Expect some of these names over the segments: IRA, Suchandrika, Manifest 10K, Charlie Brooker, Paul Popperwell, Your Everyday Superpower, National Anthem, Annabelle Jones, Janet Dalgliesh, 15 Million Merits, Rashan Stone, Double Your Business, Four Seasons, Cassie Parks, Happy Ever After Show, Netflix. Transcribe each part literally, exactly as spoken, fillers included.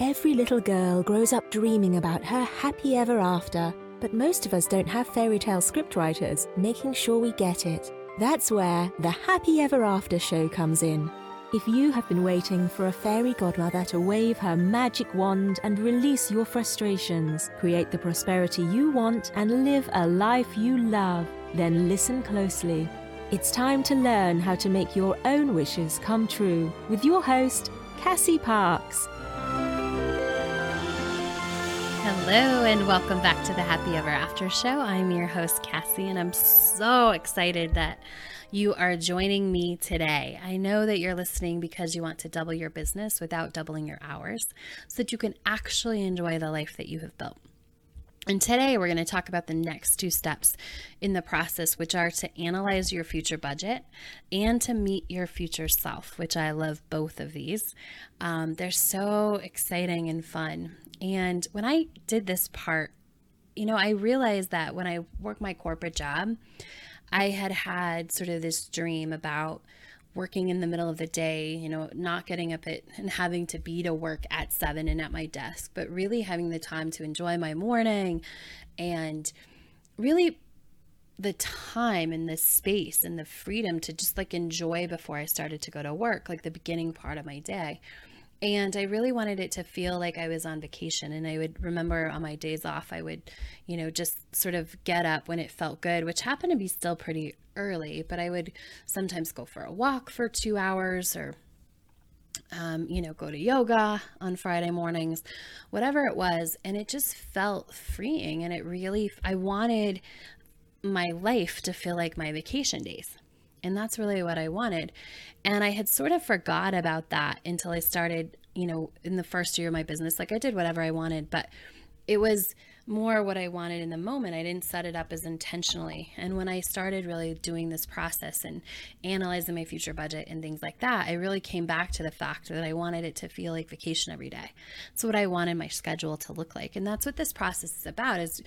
Every little girl grows up dreaming about her happy ever after, but most of us don't have fairy tale scriptwriters making sure we get it. That's where the Happy Ever After show comes in. If you have been waiting for a fairy godmother to wave her magic wand and release your frustrations, create the prosperity you want, and live a life you love, then listen closely. It's time to learn how to make your own wishes come true with your host, Cassie Parks. Hello and welcome back to the Happy Ever After Show. I'm your host, Cassie, and I'm so excited that you are joining me today. I know that you're listening because you want to double your business without doubling your hours so that you can actually enjoy the life that you have built. And today we're going to talk about the next two steps in the process, which are to analyze your future budget and to meet your future self, which I love both of these. Um, they're so exciting and fun. And when I did this part, you know, I realized that when I worked my corporate job, I had had sort of this dream about working in the middle of the day, you know, not getting up at and having to be to work at seven and at my desk, but really having the time to enjoy my morning and really the time and the space and the freedom to just like enjoy before I started to go to work, like the beginning part of my day. And I really wanted it to feel like I was on vacation. And I would remember on my days off, I would, you know, just sort of get up when it felt good, which happened to be still pretty early, but I would sometimes go for a walk for two hours or, um, you know, go to yoga on Friday mornings, whatever it was. And it just felt freeing. And it really, I wanted my life to feel like my vacation days. And that's really what I wanted. And I had sort of forgot about that until I started, you know, in the first year of my business. Like I did whatever I wanted, but it was more what I wanted in the moment. I didn't set it up as intentionally. And when I started really doing this process and analyzing my future budget and things like that, I really came back to the fact that I wanted it to feel like vacation every day. That's what I wanted my schedule to look like. And that's what this process is about, is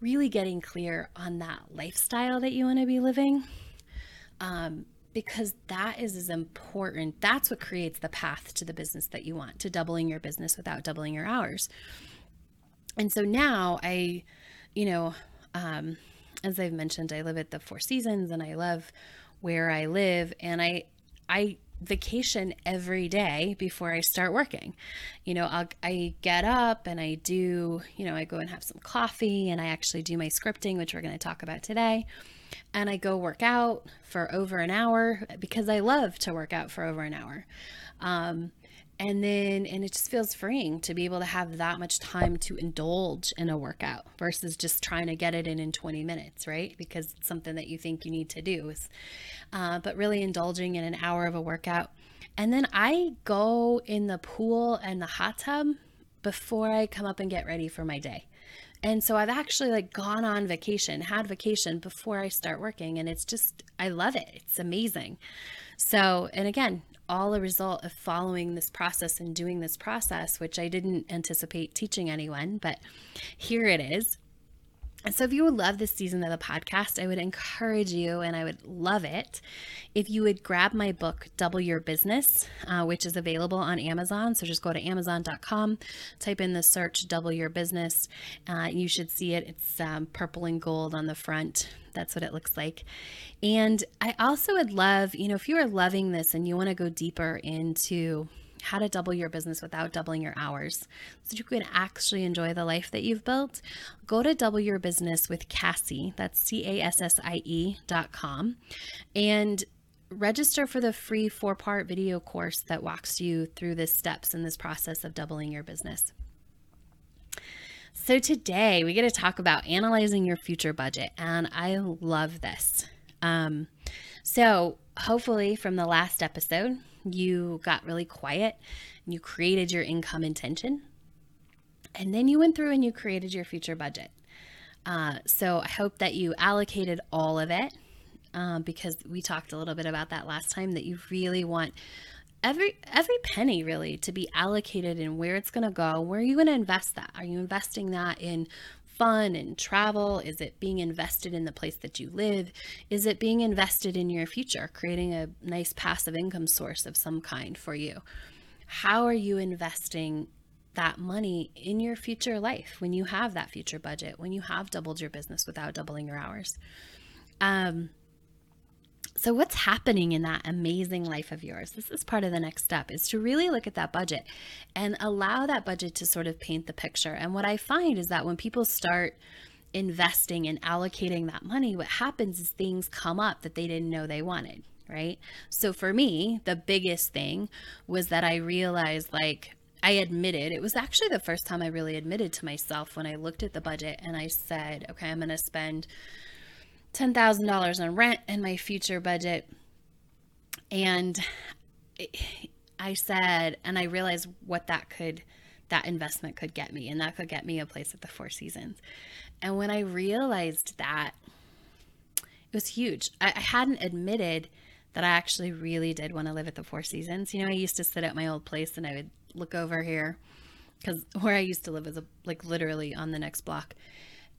really getting clear on that lifestyle that you want to be living. Um, because that is as important. That's what creates the path to the business that you want, to doubling your business without doubling your hours. And so now I, you know, um, as I've mentioned, I live at the Four Seasons and I love where I live, and I, I vacation every day before I start working. You know, I'll, I get up and I do, you know, I go and have some coffee and I actually do my scripting, which we're going to talk about today. And I go work out for over an hour because I love to work out for over an hour. Um, and then, and it just feels freeing to be able to have that much time to indulge in a workout versus just trying to get it in in twenty minutes, right? Because it's something that you think you need to do. Is, uh, but really indulging in an hour of a workout. And then I go in the pool and the hot tub before I come up and get ready for my day. And so I've actually like gone on vacation, had vacation before I start working. And it's just, I love it. It's amazing. So, and again, all a result of following this process and doing this process, which I didn't anticipate teaching anyone, but here it is. And so if you love this season of the podcast, I would encourage you, and I would love it, if you would grab my book, Double Your Business, uh, which is available on Amazon. So just go to amazon dot com, type in the search, Double Your Business. Uh, you should see it. It's um, purple and gold on the front. That's what it looks like. And I also would love, you know, if you are loving this and you want to go deeper into how to double your business without doubling your hours so you can actually enjoy the life that you've built, go to Double Your Business with Cassie, that's C A S S I E dot com, and register for the free four-part video course that walks you through the steps in this process of doubling your business. So today we get to talk about analyzing your future budget, and I love this. Um, so hopefully from the last episode, you got really quiet and you created your income intention, and then you went through and you created your future budget. Uh, so I hope that you allocated all of it, um, because we talked a little bit about that last time, that you really want every every penny really to be allocated and where it's going to go. Where are you going to invest that? Are you investing that in fun and travel? Is it being invested in the place that you live? Is it being invested in your future, creating a nice passive income source of some kind for you? How are you investing that money in your future life, when you have that future budget, when you have doubled your business without doubling your hours. Um, so what's happening in that amazing life of yours? This is part of the next step, is to really look at that budget and allow that budget to sort of paint the picture. And what I find is that when people start investing and allocating that money, what happens is things come up that they didn't know they wanted, right? So for me, the biggest thing was that I realized, like, I admitted, it was actually the first time I really admitted to myself when I looked at the budget and I said, okay, I'm going to spend ten thousand dollars on rent in my future budget. And I said, and I realized what that could, that investment could get me, and that could get me a place at the Four Seasons. And when I realized that, it was huge. I, I hadn't admitted that I actually really did want to live at the Four Seasons. You know, I used to sit at my old place and I would look over here, because where I used to live is a, like literally on the next block.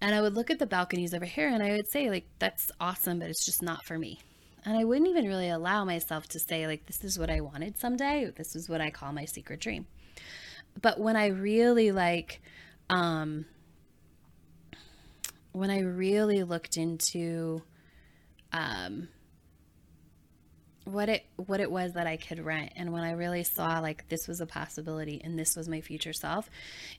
And I would look at the balconies over here and I would say, like, that's awesome, but it's just not for me. And I wouldn't even really allow myself to say, like, this is what I wanted someday. This is what I call my secret dream. But when I really like, um, when I really looked into um, what it, what it was that I could rent, and when I really saw, like, this was a possibility and this was my future self,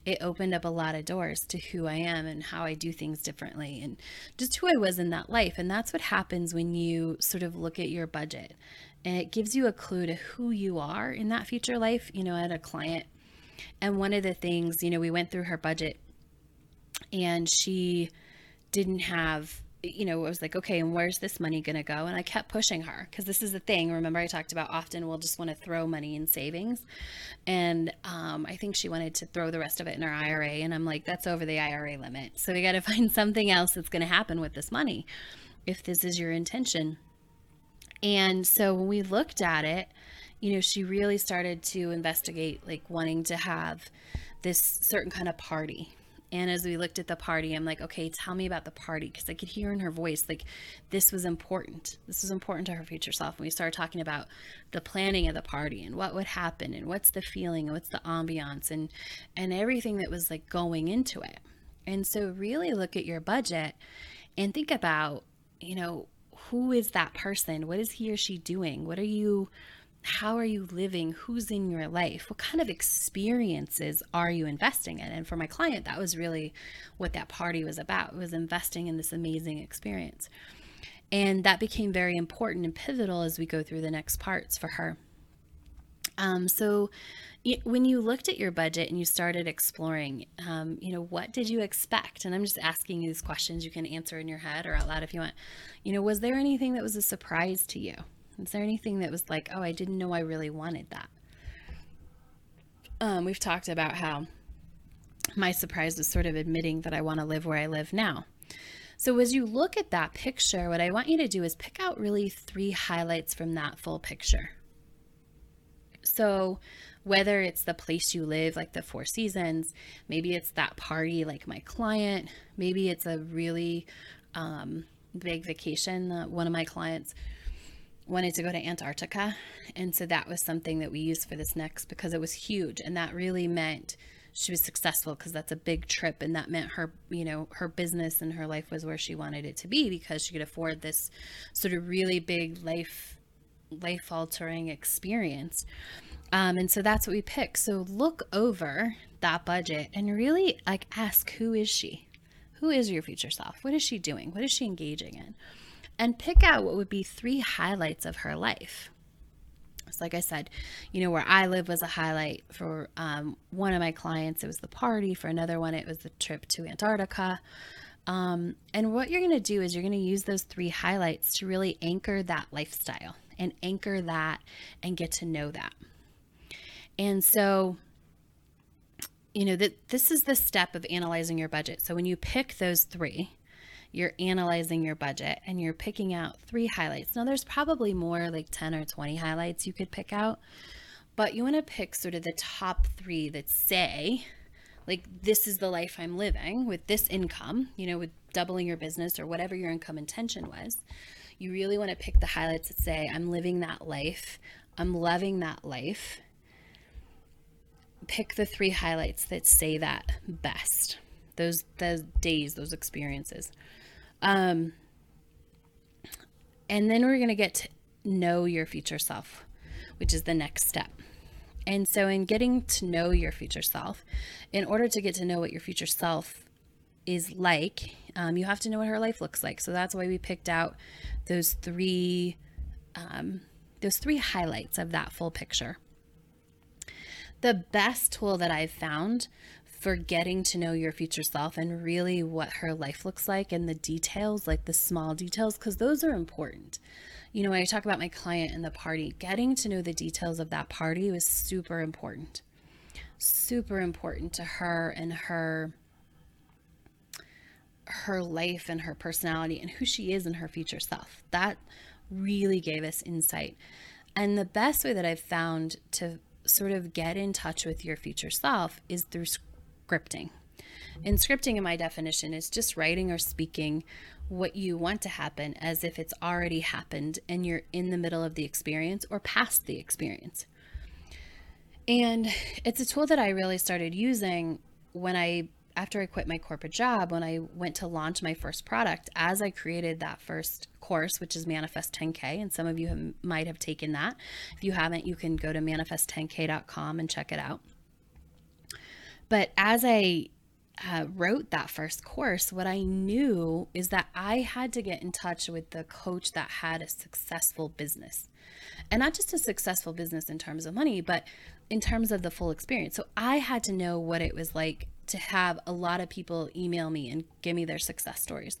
it opened up a lot of doors to who I am and how I do things differently and just who I was in that life. And that's what happens when you sort of look at your budget, and it gives you a clue to who you are in that future life. You know, I had a client, and one of the things, you know, we went through her budget and she didn't have, you know, I was like, okay, and where's this money going to go? And I kept pushing her, because this is the thing. Remember, I talked about often we'll just want to throw money in savings. And um, I think she wanted to throw the rest of it in her I R A. And I'm like, that's over the I R A limit. So we got to find something else that's going to happen with this money, if this is your intention. And so when we looked at it, you know, she really started to investigate, like, wanting to have this certain kind of party. And as we looked at the party, I'm like, okay, tell me about the party, because I could hear in her voice, like, this was important. This was important to her future self. And we started talking about the planning of the party and what would happen and what's the feeling and what's the ambiance and, and everything that was, like, going into it. And so really look at your budget and think about, you know, who is that person? What is he or she doing? What are you, how are you living? Who's in your life? What kind of experiences are you investing in? And for my client, that was really what that party was about, was investing in this amazing experience. And that became very important and pivotal as we go through the next parts for her. Um, so it, when you looked at your budget and you started exploring, um, you know, what did you expect? And I'm just asking you these questions. You can answer in your head or out loud if you want. You know, was there anything that was a surprise to you? Is there anything that was like, oh, I didn't know I really wanted that? Um, we've talked about how my surprise was sort of admitting that I want to live where I live now. So as you look at that picture, what I want you to do is pick out really three highlights from that full picture. So whether it's the place you live, like the Four Seasons, maybe it's that party, like my client, maybe it's a really um, big vacation. Uh, one of my clients wanted to go to Antarctica. And so that was something that we used for this next, because it was huge. And that really meant she was successful, because that's a big trip. And that meant her, you know, her business and her life was where she wanted it to be, because she could afford this sort of really big life, life altering experience. Um, and so that's what we picked. So look over that budget and really, like, ask, who is she? Who is your future self? What is she doing? What is she engaging in? And pick out what would be three highlights of her life. So like I said, you know, where I live was a highlight for um, one of my clients. It was the party. For another one, it was the trip to Antarctica. Um, and what you're going to do is you're going to use those three highlights to really anchor that lifestyle and anchor that and get to know that. And so, you know, that this is the step of analyzing your budget. So when you pick those three, you're analyzing your budget and you're picking out three highlights. Now there's probably more, like ten or twenty highlights you could pick out, but you want to pick sort of the top three that say, like, this is the life I'm living with this income, you know, with doubling your business or whatever your income intention was. You really want to pick the highlights that say, I'm living that life. I'm loving that life. pick the three highlights that say that best. Those, those days, those experiences. Um, and then we're going to get to know your future self, which is the next step. And so in getting to know your future self, in order to get to know what your future self is like, um, you have to know what her life looks like. So that's why we picked out those three, um, those three highlights of that full picture. The best tool that I've found for getting to know your future self and really what her life looks like and the details, like the small details, because those are important. You know, when I talk about my client and the party, getting to know the details of that party was super important, super important to her and her, her life and her personality and who she is and her future self. That really gave us insight. And the best way that I've found to sort of get in touch with your future self is through scripting. And scripting, in my definition, is just writing or speaking what you want to happen as if it's already happened and you're in the middle of the experience or past the experience. And it's a tool that I really started using when I, after I quit my corporate job, when I went to launch my first product, as I created that first course, which is Manifest ten K. And some of you have, might have taken that. If you haven't, you can go to manifest ten k dot com and check it out. But as I uh, wrote that first course, what I knew is that I had to get in touch with the coach that had a successful business. And not just a successful business in terms of money, but in terms of the full experience. So I had to know what it was like to have a lot of people email me and give me their success stories.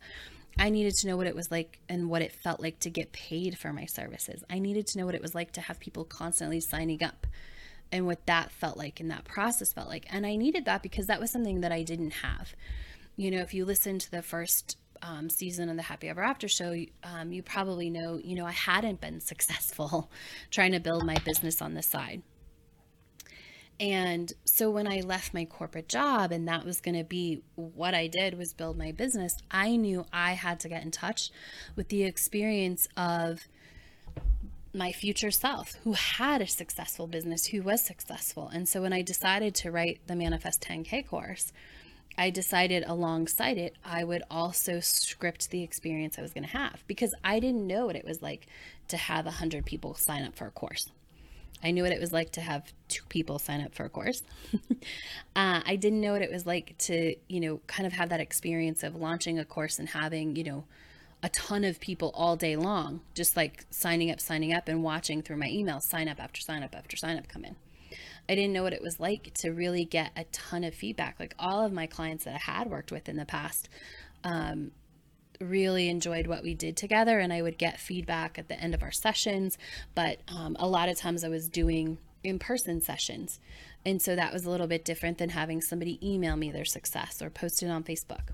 I needed to know what it was like and what it felt like to get paid for my services. I needed to know what it was like to have people constantly signing up, and what that felt like and that process felt like. And I needed that because that was something that I didn't have. You know, if you listen to the first um, season of the Happy Ever After show, um, you probably know, you know, I hadn't been successful trying to build my business on the side. And so when I left my corporate job, and that was going to be what I did, was build my business, I knew I had to get in touch with the experience of my future self, who had a successful business, who was successful. And so when I decided to write the Manifest ten K course, I decided alongside it, I would also script the experience I was going to have, because I didn't know what it was like to have a hundred people sign up for a course. I knew what it was like to have two people sign up for a course. uh, I didn't know what it was like to, you know, kind of have that experience of launching a course and having, you know, a ton of people all day long, just like signing up, signing up and watching through my emails, sign up after sign up after sign up come in. I didn't know what it was like to really get a ton of feedback. Like all of my clients that I had worked with in the past um, really enjoyed what we did together, and I would get feedback at the end of our sessions. But um, a lot of times I was doing in-person sessions. And so that was a little bit different than having somebody email me their success or post it on Facebook.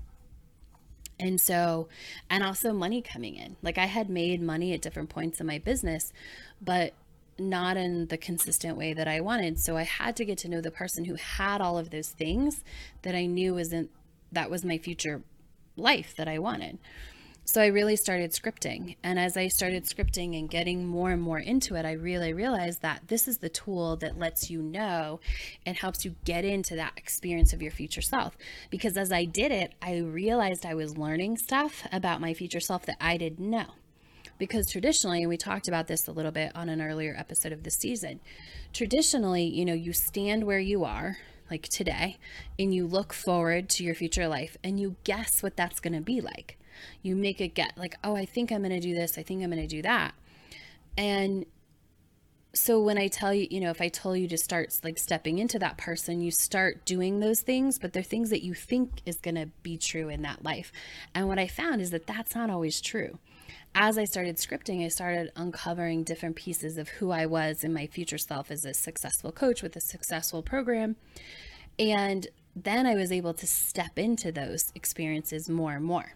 And so, and also money coming in. Like I had made money at different points in my business, but not in the consistent way that I wanted. So I had to get to know the person who had all of those things that I knew wasn't, that was my future life that I wanted. So I really started scripting. And as I started scripting and getting more and more into it, I really realized that this is the tool that lets you know and helps you get into that experience of your future self. Because as I did it, I realized I was learning stuff about my future self that I didn't know. Because traditionally, and we talked about this a little bit on an earlier episode of this season, traditionally, you know, you stand where you are, like today, and you look forward to your future life and you guess what that's going to be like. You make a guess, like, oh, I think I'm going to do this. I think I'm going to do that. And so when I tell you, you know, if I tell you to start like stepping into that person, you start doing those things, but they're things that you think is going to be true in that life. And what I found is that that's not always true. As I started scripting, I started uncovering different pieces of who I was in my future self as a successful coach with a successful program. And then I was able to step into those experiences more and more.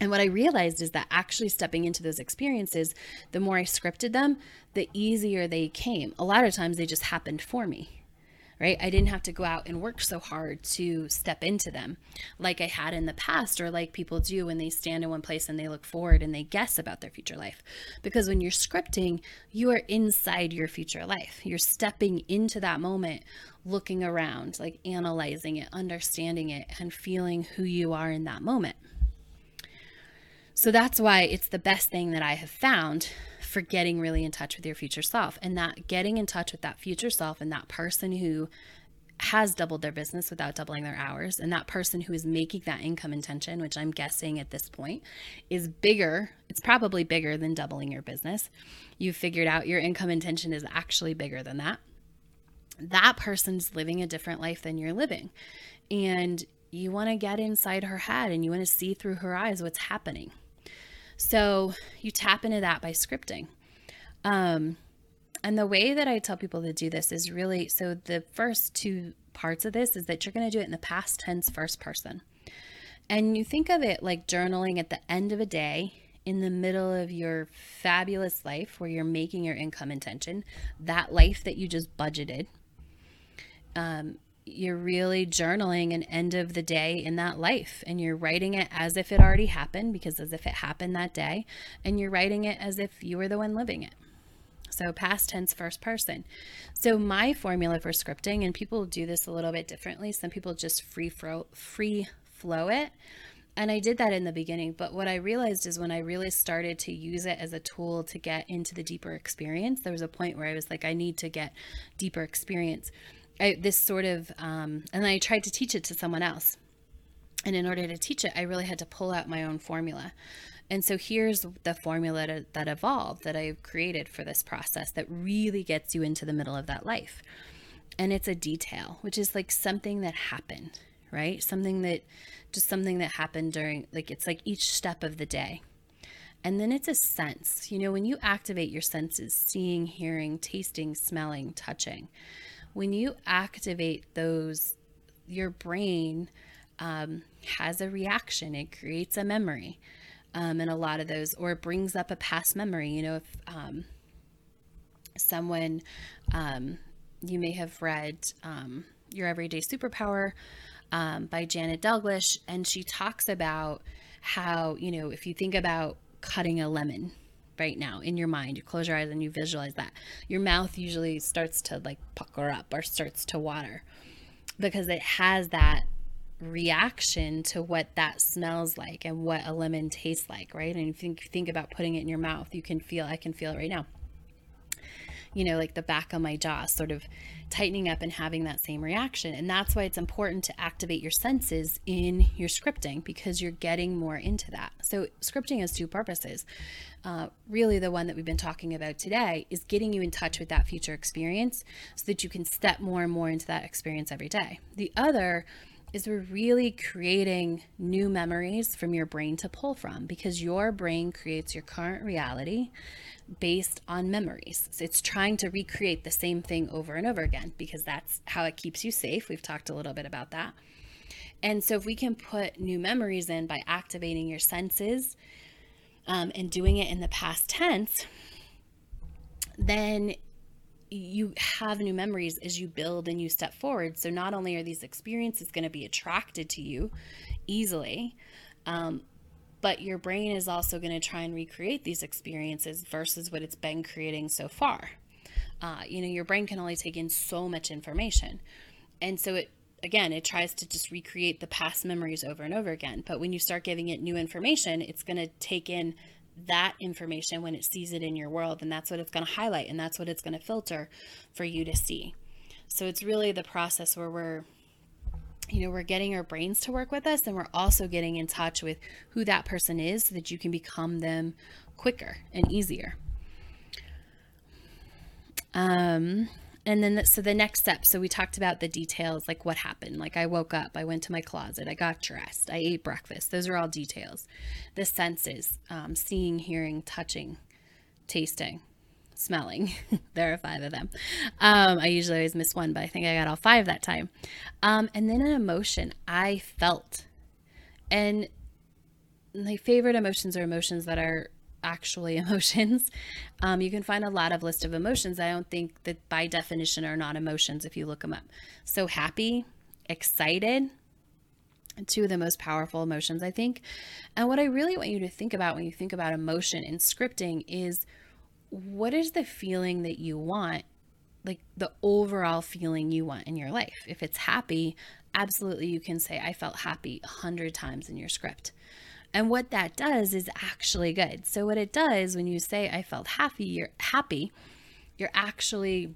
And what I realized is that actually stepping into those experiences, the more I scripted them, the easier they came. A lot of times they just happened for me, right? I didn't have to go out and work so hard to step into them like I had in the past, or like people do when they stand in one place and they look forward and they guess about their future life. Because when you're scripting, you are inside your future life. You're stepping into that moment, looking around, like analyzing it, understanding it, and feeling who you are in that moment. So that's why it's the best thing that I have found for getting really in touch with your future self. And that getting in touch with that future self and that person who has doubled their business without doubling their hours, and that person who is making that income intention, which I'm guessing at this point is bigger. It's probably bigger than doubling your business. You've figured out your income intention is actually bigger than that. That person's living a different life than you're living. And you want to get inside her head and you want to see through her eyes what's happening. So you tap into that by scripting. Um, and the way that I tell people to do this is really, so the first two parts of this is that you're going to do it in the past tense first person. And you think of it like journaling at the end of a day in the middle of your fabulous life where you're making your income intention, that life that you just budgeted. Um, you're really journaling an end of the day in that life, and you're writing it as if it already happened, because as if it happened that day, and you're writing it as if you were the one living it. So past tense first person. So my formula for scripting, and people do this a little bit differently. Some people just free flow, free flow it. And I did that in the beginning, but what I realized is when I really started to use it as a tool to get into the deeper experience, there was a point where I was like, I need to get deeper experience. I, this sort of, um, and I tried to teach it to someone else. And in order to teach it, I really had to pull out my own formula. And so here's the formula to, that evolved, that I've created for this process that really gets you into the middle of that life. And it's a detail, which is like something that happened, right? Something that, just something that happened during, like, it's like each step of the day. And then it's a sense. You know, when you activate your senses, seeing, hearing, tasting, smelling, touching, when you activate those, your brain um, has a reaction. It creates a memory um, in a lot of those, or it brings up a past memory. You know, if um, someone, um, you may have read um, Your Everyday Superpower um, by Janet Dalgliesh, and she talks about how, you know, if you think about cutting a lemon right now in your mind, you close your eyes and you visualize that. Your mouth usually starts to like pucker up or starts to water because it has that reaction to what that smells like and what a lemon tastes like, right? And if you think, think about putting it in your mouth, you can feel, I can feel it right now. You know, like the back of my jaw sort of tightening up and having that same reaction. And that's why it's important to activate your senses in your scripting, because you're getting more into that. So scripting has two purposes. Uh, really the one that we've been talking about today is getting you in touch with that future experience so that you can step more and more into that experience every day. The other is we're really creating new memories from your brain to pull from, because your brain creates your current reality based on memories. So it's trying to recreate the same thing over and over again, because that's how it keeps you safe. We've talked a little bit about that. And so if we can put new memories in by activating your senses um, and doing it in the past tense, then you have new memories as you build and you step forward. So not only are these experiences going to be attracted to you easily, um, but your brain is also going to try and recreate these experiences versus what it's been creating so far. Uh, you know, your brain can only take in so much information. And so it, again, it tries to just recreate the past memories over and over again. But when you start giving it new information, it's going to take in that information when it sees it in your world, and that's what it's going to highlight, and that's what it's going to filter for you to see. So it's really the process where we're, you know, we're getting our brains to work with us, and we're also getting in touch with who that person is so that you can become them quicker and easier. Um, and then, the, so the next step, so we talked about the details, like what happened, like I woke up, I went to my closet, I got dressed, I ate breakfast. Those are all details. The senses, um, seeing, hearing, touching, tasting, smelling. There are five of them. Um, I usually always miss one, but I think I got all five that time. Um, and then an emotion, I felt. And my favorite emotions are emotions that are actually emotions. Um, you can find a lot of list of emotions. I don't think that by definition are not emotions if you look them up. So happy, excited, two of the most powerful emotions, I think. And what I really want you to think about when you think about emotion and scripting is, what is the feeling that you want? Like the overall feeling you want in your life. If it's happy, absolutely you can say, I felt happy a hundred times in your script. And what that does is actually good. So what it does when you say, I felt happy, you're happy, you're actually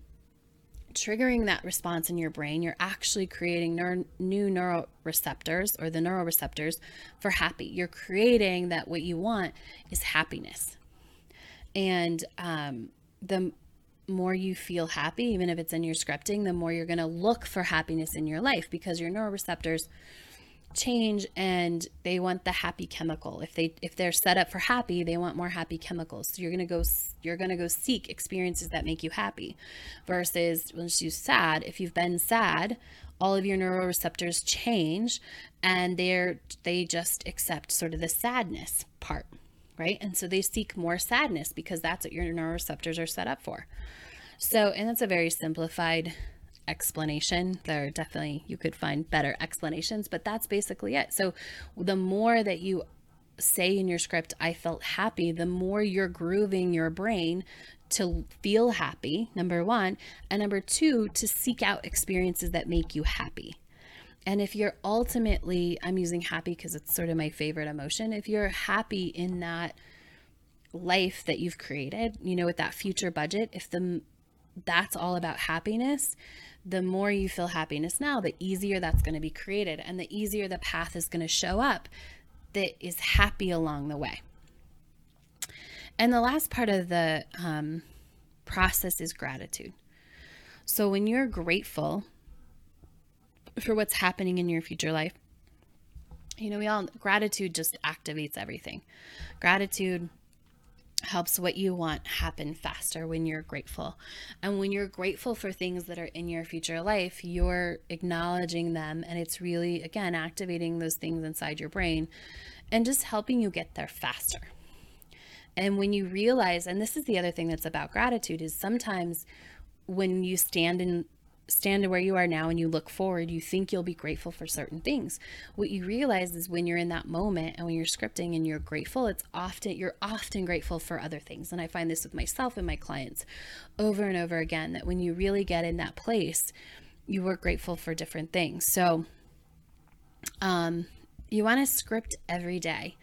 triggering that response in your brain. You're actually creating neur- new neuroreceptors, or the neuroreceptors for happy. You're creating that what you want is happiness. And um, the more you feel happy, even if it's in your scripting, the more you're going to look for happiness in your life, because your neuroreceptors change and they want the happy chemical. If they, if they're set up for happy, they want more happy chemicals. So you're going to go, you're going to go seek experiences that make you happy, versus once you're sad, if you've been sad, all of your neuroreceptors change and they're, they just accept sort of the sadness part. Right? And so they seek more sadness because that's what your neuroreceptors are set up for. So, and that's a very simplified explanation. There are definitely, you could find better explanations, but that's basically it. So the more that you say in your script, I felt happy, the more you're grooving your brain to feel happy, number one, and number two, to seek out experiences that make you happy. And if you're ultimately, I'm using happy because it's sort of my favorite emotion. If you're happy in that life that you've created, you know, with that future budget, if the that's all about happiness, the more you feel happiness now, the easier that's going to be created, and the easier the path is going to show up that is happy along the way. And the last part of the um, process is gratitude. So when you're grateful for what's happening in your future life, you know, we all, gratitude just activates everything. Gratitude helps what you want happen faster when you're grateful. And when you're grateful for things that are in your future life, you're acknowledging them. And it's really, again, activating those things inside your brain and just helping you get there faster. And when you realize, and this is the other thing that's about gratitude, is sometimes when you stand in stand to where you are now and you look forward, you think you'll be grateful for certain things. What you realize is when you're in that moment and when you're scripting and you're grateful, it's often, you're often grateful for other things. And I find this with myself and my clients over and over again, that when you really get in that place, you are grateful for different things. So um, you want to script every day.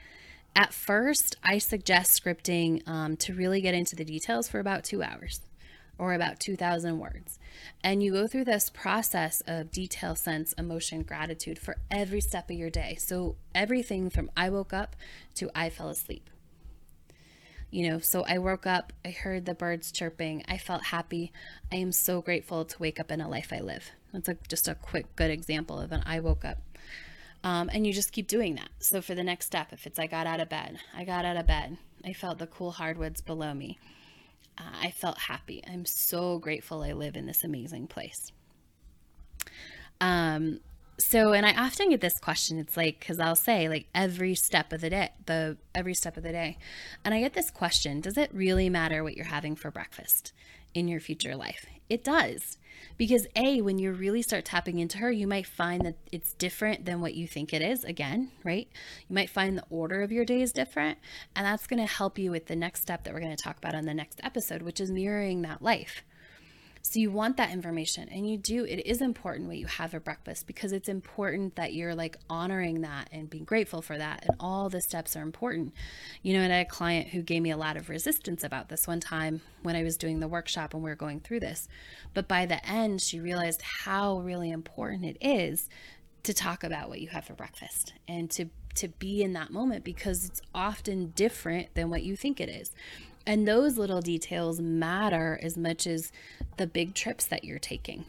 At first, I suggest scripting um, to really get into the details for about two hours. Or about two thousand words. And you go through this process of detail, sense, emotion, gratitude for every step of your day. So everything from I woke up to I fell asleep. You know, so I woke up, I heard the birds chirping, I felt happy. I am so grateful to wake up in a life I live. That's a, just a quick, good example of an I woke up. Um, and you just keep doing that. So for the next step, if it's I got out of bed, I got out of bed, I felt the cool hardwoods below me. I felt happy. I'm so grateful I live in this amazing place. Um, so, and I often get this question. It's like, cause I'll say like every step of the day, the every step of the day. And I get this question, does it really matter what you're having for breakfast in your future life? It does. Because A, when you really start tapping into her, you might find that it's different than what you think it is. Again, right? You might find the order of your day is different, and that's going to help you with the next step that we're going to talk about on the next episode, which is mirroring that life. So you want that information, and you do, it is important what you have for breakfast, because it's important that you're like honoring that and being grateful for that. And all the steps are important. You know, and I had a client who gave me a lot of resistance about this one time when I was doing the workshop and we were going through this, but by the end she realized how really important it is to talk about what you have for breakfast and to, to be in that moment, because it's often different than what you think it is. And those little details matter as much as the big trips that you're taking.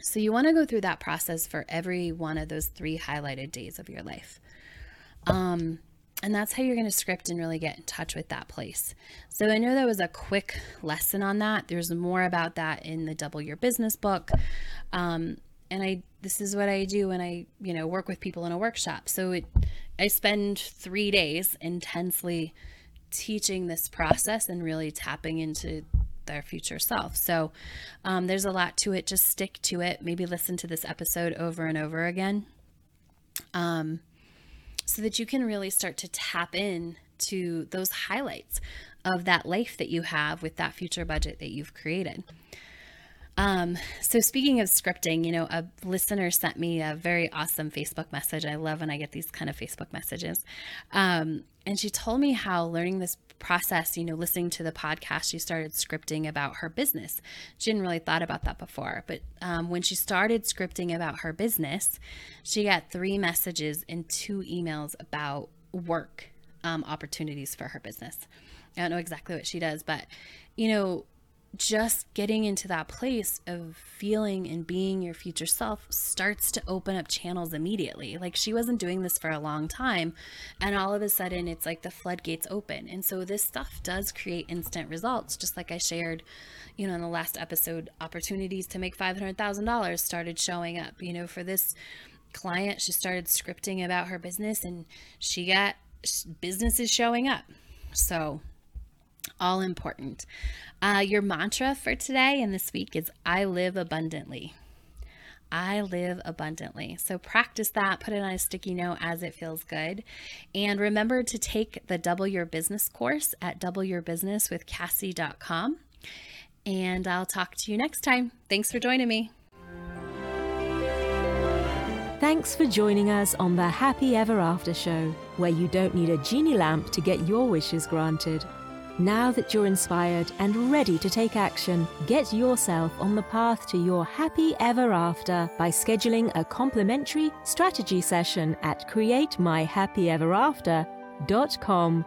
So you want to go through that process for every one of those three highlighted days of your life. Um, and that's how you're going to script and really get in touch with that place. So I know that was a quick lesson on that. There's more about that in the Double Your Business book. Um, and I, this is what I do when I, you know, work with people in a workshop. So it, I spend three days intensely teaching this process and really tapping into their future self. So um, there's a lot to it. Just stick to it. Maybe listen to this episode over and over again, um, so that you can really start to tap in to those highlights of that life that you have with that future budget that you've created. Um, so speaking of scripting, you know, a listener sent me a very awesome Facebook message. I love when I get these kind of Facebook messages. Um, and she told me how learning this process, you know, listening to the podcast, she started scripting about her business. She hadn't really thought about that before, but um, when she started scripting about her business, she got three messages and two emails about work um, opportunities for her business. I don't know exactly what she does, but, you know, just getting into that place of feeling and being your future self starts to open up channels immediately. Like, she wasn't doing this for a long time, and all of a sudden it's like the floodgates open. And so this stuff does create instant results. Just like I shared, you know, in the last episode, opportunities to make five hundred thousand dollars started showing up. You know, for this client, she started scripting about her business and she got businesses showing up. So all important. Uh, your mantra for today and this week is I live abundantly. I live abundantly. So practice that, put it on a sticky note as it feels good. And remember to take the Double Your Business course at double your business with cassie dot com. And I'll talk to you next time. Thanks for joining me. Thanks for joining us on the Happy Ever After Show, where you don't need a genie lamp to get your wishes granted. Now that you're inspired and ready to take action, get yourself on the path to your happy ever after by scheduling a complimentary strategy session at create my happy ever after dot com